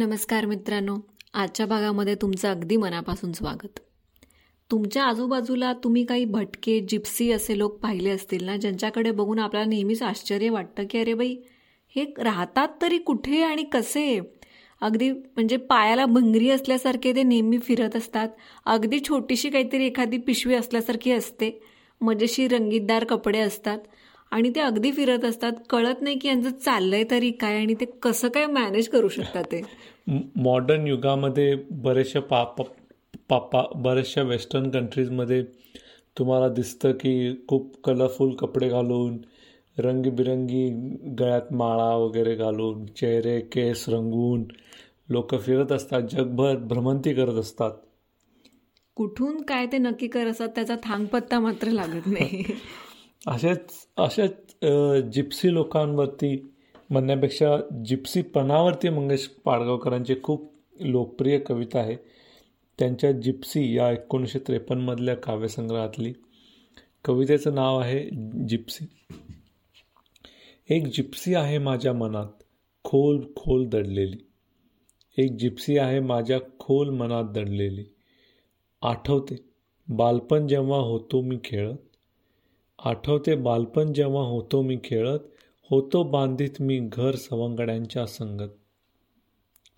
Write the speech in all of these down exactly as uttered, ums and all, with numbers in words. नमस्कार मित्रांनो, आजच्या भागामध्ये तुमचं अगदी मनापासून स्वागत. तुमच्या आजूबाजूला तुम्ही काही भटके जिप्सी असे लोक पाहिले असतील ना, ज्यांच्याकडे बघून आपल्याला नेहमीच आश्चर्य वाटतं की अरे बाई, हे राहतात तरी कुठे आणि कसे. अगदी म्हणजे पायाला भंगरी असल्यासारखे ते नेहमी फिरत असतात. अगदी छोटीशी काहीतरी एखादी पिशवी असल्यासारखी असते, मजेशीर रंगीतदार कपडे असतात आणि ते अगदी फिरत असतात. कळत नाही की यांचं चाललंय तरी काय आणि ते कसं काय मॅनेज करू शकतात ते. मॉडर्न युगामध्ये बऱ्याचशा पापा पापा बऱ्याचशा वेस्टर्न कंट्रीजमध्ये तुम्हाला दिसतं की खूप कलरफुल कपडे घालून, रंगीबिरंगी गळ्यात माळा वगैरे घालून, चेहरे केस रंगून लोक फिरत असतात, जगभर भ्रमंती करत असतात. कुठून काय ते नक्की करत असतात त्याचा थांगपत्ता मात्र लागत नाही. अशाच अशाच जिप्सी लोकांवरती म्हणण्यापेक्षा जिप्सीपणावरती मंगेश पाडगावकरांची खूप लोकप्रिय कविता आहे, त्यांच्या जिप्सी या एकोणीसशे त्रेपन्नमधल्या काव्यसंग्रहातली. कवितेचं नाव आहे जिप्सी. एक जिप्सी आहे माझ्या मनात खोल खोल दडलेली, एक जिप्सी आहे माझ्या खोल मनात दडलेली. आठवते बालपण जेव्हा होतो मी खेळत, आठवते बालपण जेव्हा होतो मी खेळत, होतो बांधित मी घर सवंगड्यांच्या संगत.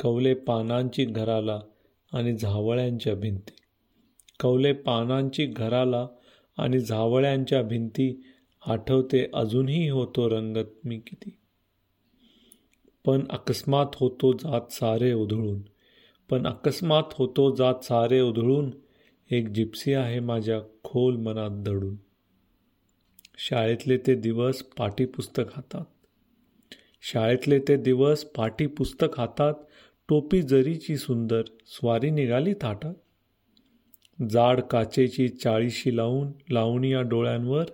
कवले पानांची घराला आणि झावळ्यांच्या भिंती, कवले पानांची घराला आणि झावळ्यांच्या भिंती. आठवते अजूनही होतो रंगत मी किती. पण अकस्मात होतो जात सारे उधळून, पण अकस्मात होतो जात सारे उधळून. एक जिप्सी आहे माझ्या खोल मनात दडून. शाळेतले ते दिवस पाठीपुस्तक हातात, शाळेतले ते दिवस पाठीपुस्तक हातात. टोपी जरीची सुंदर स्वारी निघाली थाटात, जाड काचेची चाळीशी लावून लावून या डोळ्यांवर,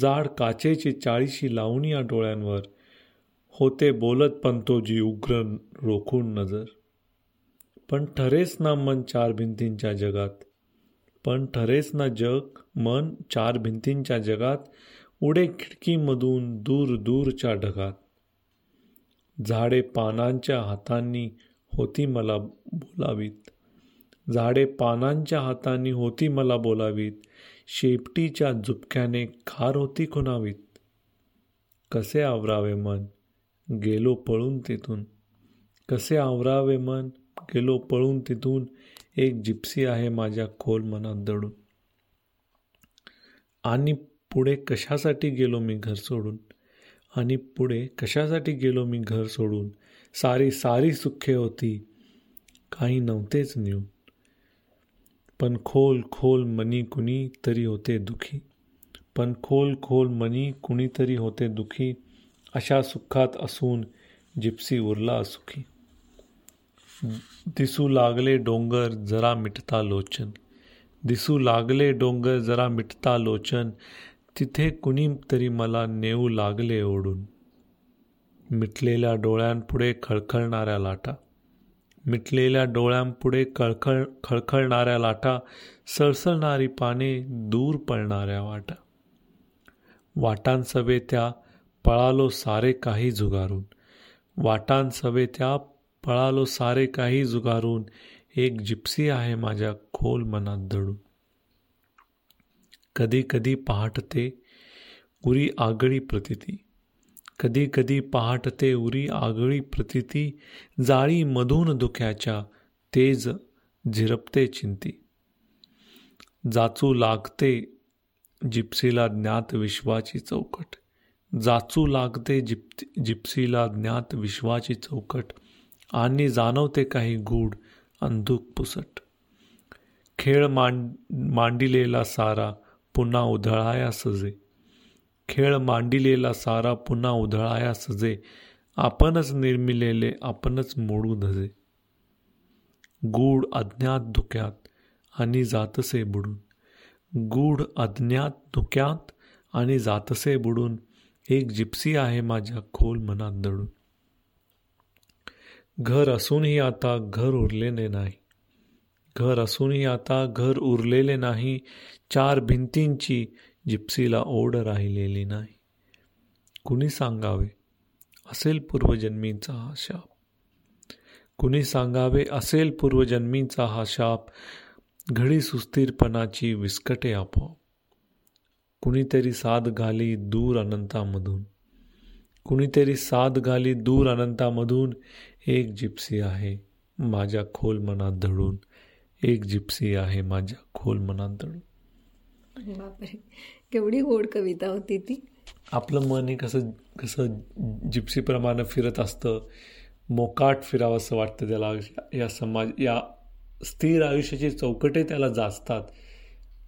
जाड काचेची चाळीशी लावून या डोळ्यांवर. होते बोलत पण तो जी उग्र रोखून नजर, पण ठरेच ना मन चार भिंतींच्या जगात, पण ठरेच ना जग मन चार भिंतींच्या जगात. उडे खिडकीमधून दूर दूरच्या ढगात, झाडे पानांच्या हातांनी होती मला बोलावीत, झाडे पानांच्या हातांनी होती मला बोलावीत. शेपटीच्या झुपक्याने खार होती खुणावीत. कसे आवरावे मन गेलो पळून तिथून, कसे आवरावे मन गेलो पळून तिथून. एक जिप्सी आहे माझ्या खोल मनात दडून. आणि पुढे कशासाठी गेलो मी घर सोडून, आणि पुढे कशासाठी गेलो मी घर सोडून. सारी सारी सुखे होती, काही नव्हतेच नेऊन, पण खोल खोल मनी कुणी तरी होते दुखी, पण खोल खोल मनी कुणीतरी होते दुखी. अशा सुखात असून जिप्सी उरला सुखी. दिसू लागले डोंगर जरा मिटता लोचन, दिसू लागले डोंगर जरा मिटता लोचन. तिथे कुणीतरी मला नेऊ लागले ओढून. मिटलेल्या डोळ्यांपुढे खळखळणाऱ्या लाटा, मिटलेल्या डोळ्यांपुढे खळखळ खळखळणाऱ्या लाटा. सळसळणारी पाने दूर पळणाऱ्या वाटा, वाटांसवे त्या पळालो सारे काही झुगारून, वाटांसवे त्या पळालो सारे काही जुगारून. एक जिप्सी आहे माझ्या खोल मनात दडून. कधी कधी पहाटते उरी आगळी प्रतिती, कधी कधी पहाटते उरी आगळी प्रतिती. जाळी मधून धुक्याच्या तेज झिरपते चिंती, जाचू लागते जिप्सीला ज्ञात विश्वाची चौकट, जाचू लागते जिप जिप्सीला ज्ञात विश्वाची चौकट. आणि जाणवते काही गूढ अंधुक पुसट. खेळ मांड मांडिलेला सारा पुन्हा उधळाया सजे, खेळ मांडिलेला सारा पुन्हा उधळाया सजे. आपणच निर्मिलेले आपणच मोडू धजे, गूढ अज्ञात धुक्यात आणि जातसे बुडून, गूढ अज्ञात धुक्यात आणि जातसे बुडून. एक जिप्सी आहे माझ्या खोल मनात दडून. घर असूनही आता घर उरलेले नाही, घर असूनही आता घर उरलेले नाही. चार भिंतींची जिप्सीला ओढ राहिलेली नाही. कुणी सांगावे असेल पूर्वजन्मीचा शाप, कुणी सांगावे असेल पूर्वजन्मीचा हा शाप, घडी सुस्थिरपणाची विस्कटे आपो. कुणीतरी साध घाली दूर अनंतामधून, कुणीतरी साध घाली दूर अनंतामधून, एक जिप्सी आहे माझ्या खोल मनात धडून, एक जिप्सी आहे माझ्या खोल मनात धडून. बापरे, केवढी गोड कविता होती ती. आपलं मन हे कसं कसं जिप्सीप्रमाणे फिरत असतं, मोकाट फिरावं असं वाटतं त्याला. या समाज या स्थिर आयुष्याची चौकटे त्याला जाचतात.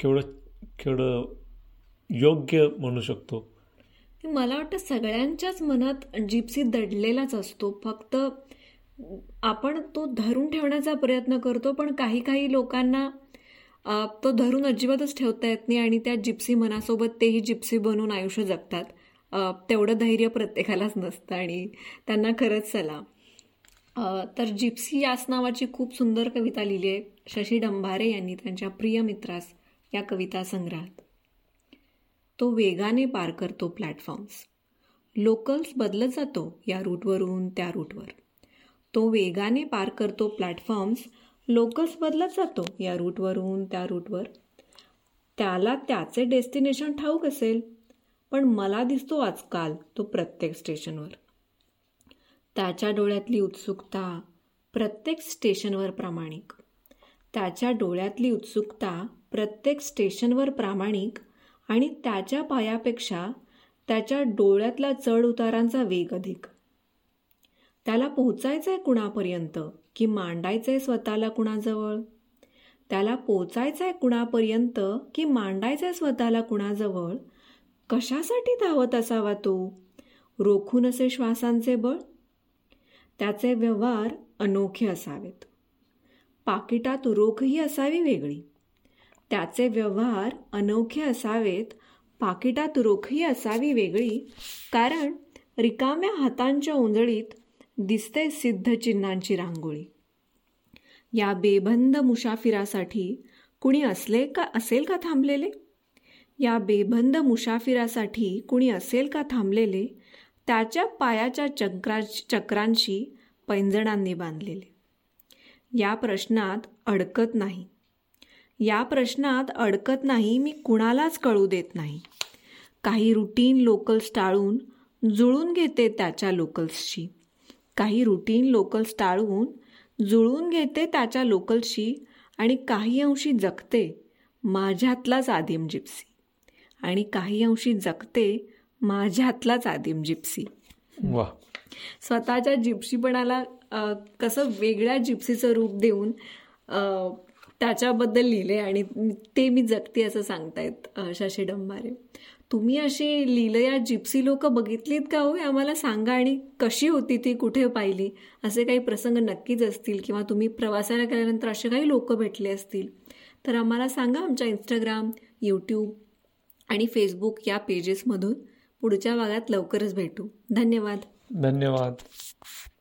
केवढं केवढं योग्य म्हणू शकतो. मला वाटतं सगळ्यांच्याच मनात जिप्सी दडलेलाच असतो, फक्त आपण तो धरून ठेवण्याचा प्रयत्न करतो. पण काही काही लोकांना तो धरून अजिबातच ठेवता येत नाही आणि त्या जिप्सी मनासोबत तेही जिप्सी बनून आयुष्य जगतात. तेवढं धैर्य प्रत्येकालाच नसतं आणि त्यांना खरंच चला. तर जिप्सी याच नावाची खूप सुंदर कविता लिहिली आहे शशी डंभारे यांनी त्यांच्या प्रिय मित्रास या कविता संग्रहात. तो वेगाने पार करतो प्लॅटफॉर्म्स, लोकल्स बदलत जातो या रूटवरून त्या रूटवर. तो वेगाने पार करतो प्लॅटफॉर्म्स, लोकल्स बदलत जातो या रूटवरून त्या रूटवर. त्याला त्याचे डेस्टिनेशन ठाऊक असेल, पण मला दिसतो आजकाल तो प्रत्येक स्टेशनवर. त्याच्या डोळ्यातली उत्सुकता प्रत्येक स्टेशनवर प्रामाणिक, त्याच्या डोळ्यातली उत्सुकता प्रत्येक स्टेशनवर प्रामाणिक. आणि त्याच्या पायापेक्षा त्याच्या डोळ्यातला चढ उतारांचा वेग अधिक. त्याला पोहोचायचं आहे कुणापर्यंत की मांडायचं आहे स्वतःला कुणाजवळ, त्याला पोचायचं आहे कुणापर्यंत की मांडायचं आहे स्वतःला कुणाजवळ. कशासाठी धावत असावा तो, रोखून असे श्वासांचे बळ. त्याचे व्यवहार अनोखे असावेत, पाकिटात रोखही असावी वेगळी. त्याचे व्यवहार अनोखे असावेत, पाकिटात रोखही असावी वेगळी. कारण रिकाम्या हातांच्या ओंजळीत दिसते सिद्ध चिन्हांची रांगोळी. या बेबंद मुसाफिरासाठी कुणी असले का असेल का थांबलेले, या बेबंद मुसाफिरासाठी कुणी असेल का थांबलेले. त्याच्या पायाच्या चक्रा चक्रांशी पैंजणांनी बांधलेले. या प्रश्नात अडकत नाही, या प्रश्नात अडकत नाही, मी कुणालाच कळू देत नाही. काही रुटीन लोकल्स टाळून जुळून घेते त्याच्या लोकल्सशी, काही रुटीन लोकल्स टाळून जुळून घेते त्याच्या लोकल्सशी. आणि काही अंशी जगते माझ्यातलाच आदिम जिप्सी, आणि काही अंशी जगते माझ्यातलाच आदिम जिप्सी. वा, स्वतःच्या जिप्सीपणाला कसं वेगळ्या जिप्सीचं रूप देऊन त्याच्याबद्दल लिहिले आणि ते मी जगते असं सांगतायत शशी डंभारे. तुम्ही अशी लिहिलं या जिप्सी लोक बघितलीत का हो, आम्हाला सांगा. आणि कशी होती ती, कुठे पाहिली, असे काही प्रसंग नक्कीच असतील किंवा तुम्ही प्रवासाला केल्यानंतर असे काही लोक भेटले असतील तर आम्हाला सांगा. आमच्या इंस्टाग्राम, यूट्यूब आणि फेसबुक या पेजेसमधून पुढच्या भागात लवकरच भेटू. धन्यवाद. धन्यवाद.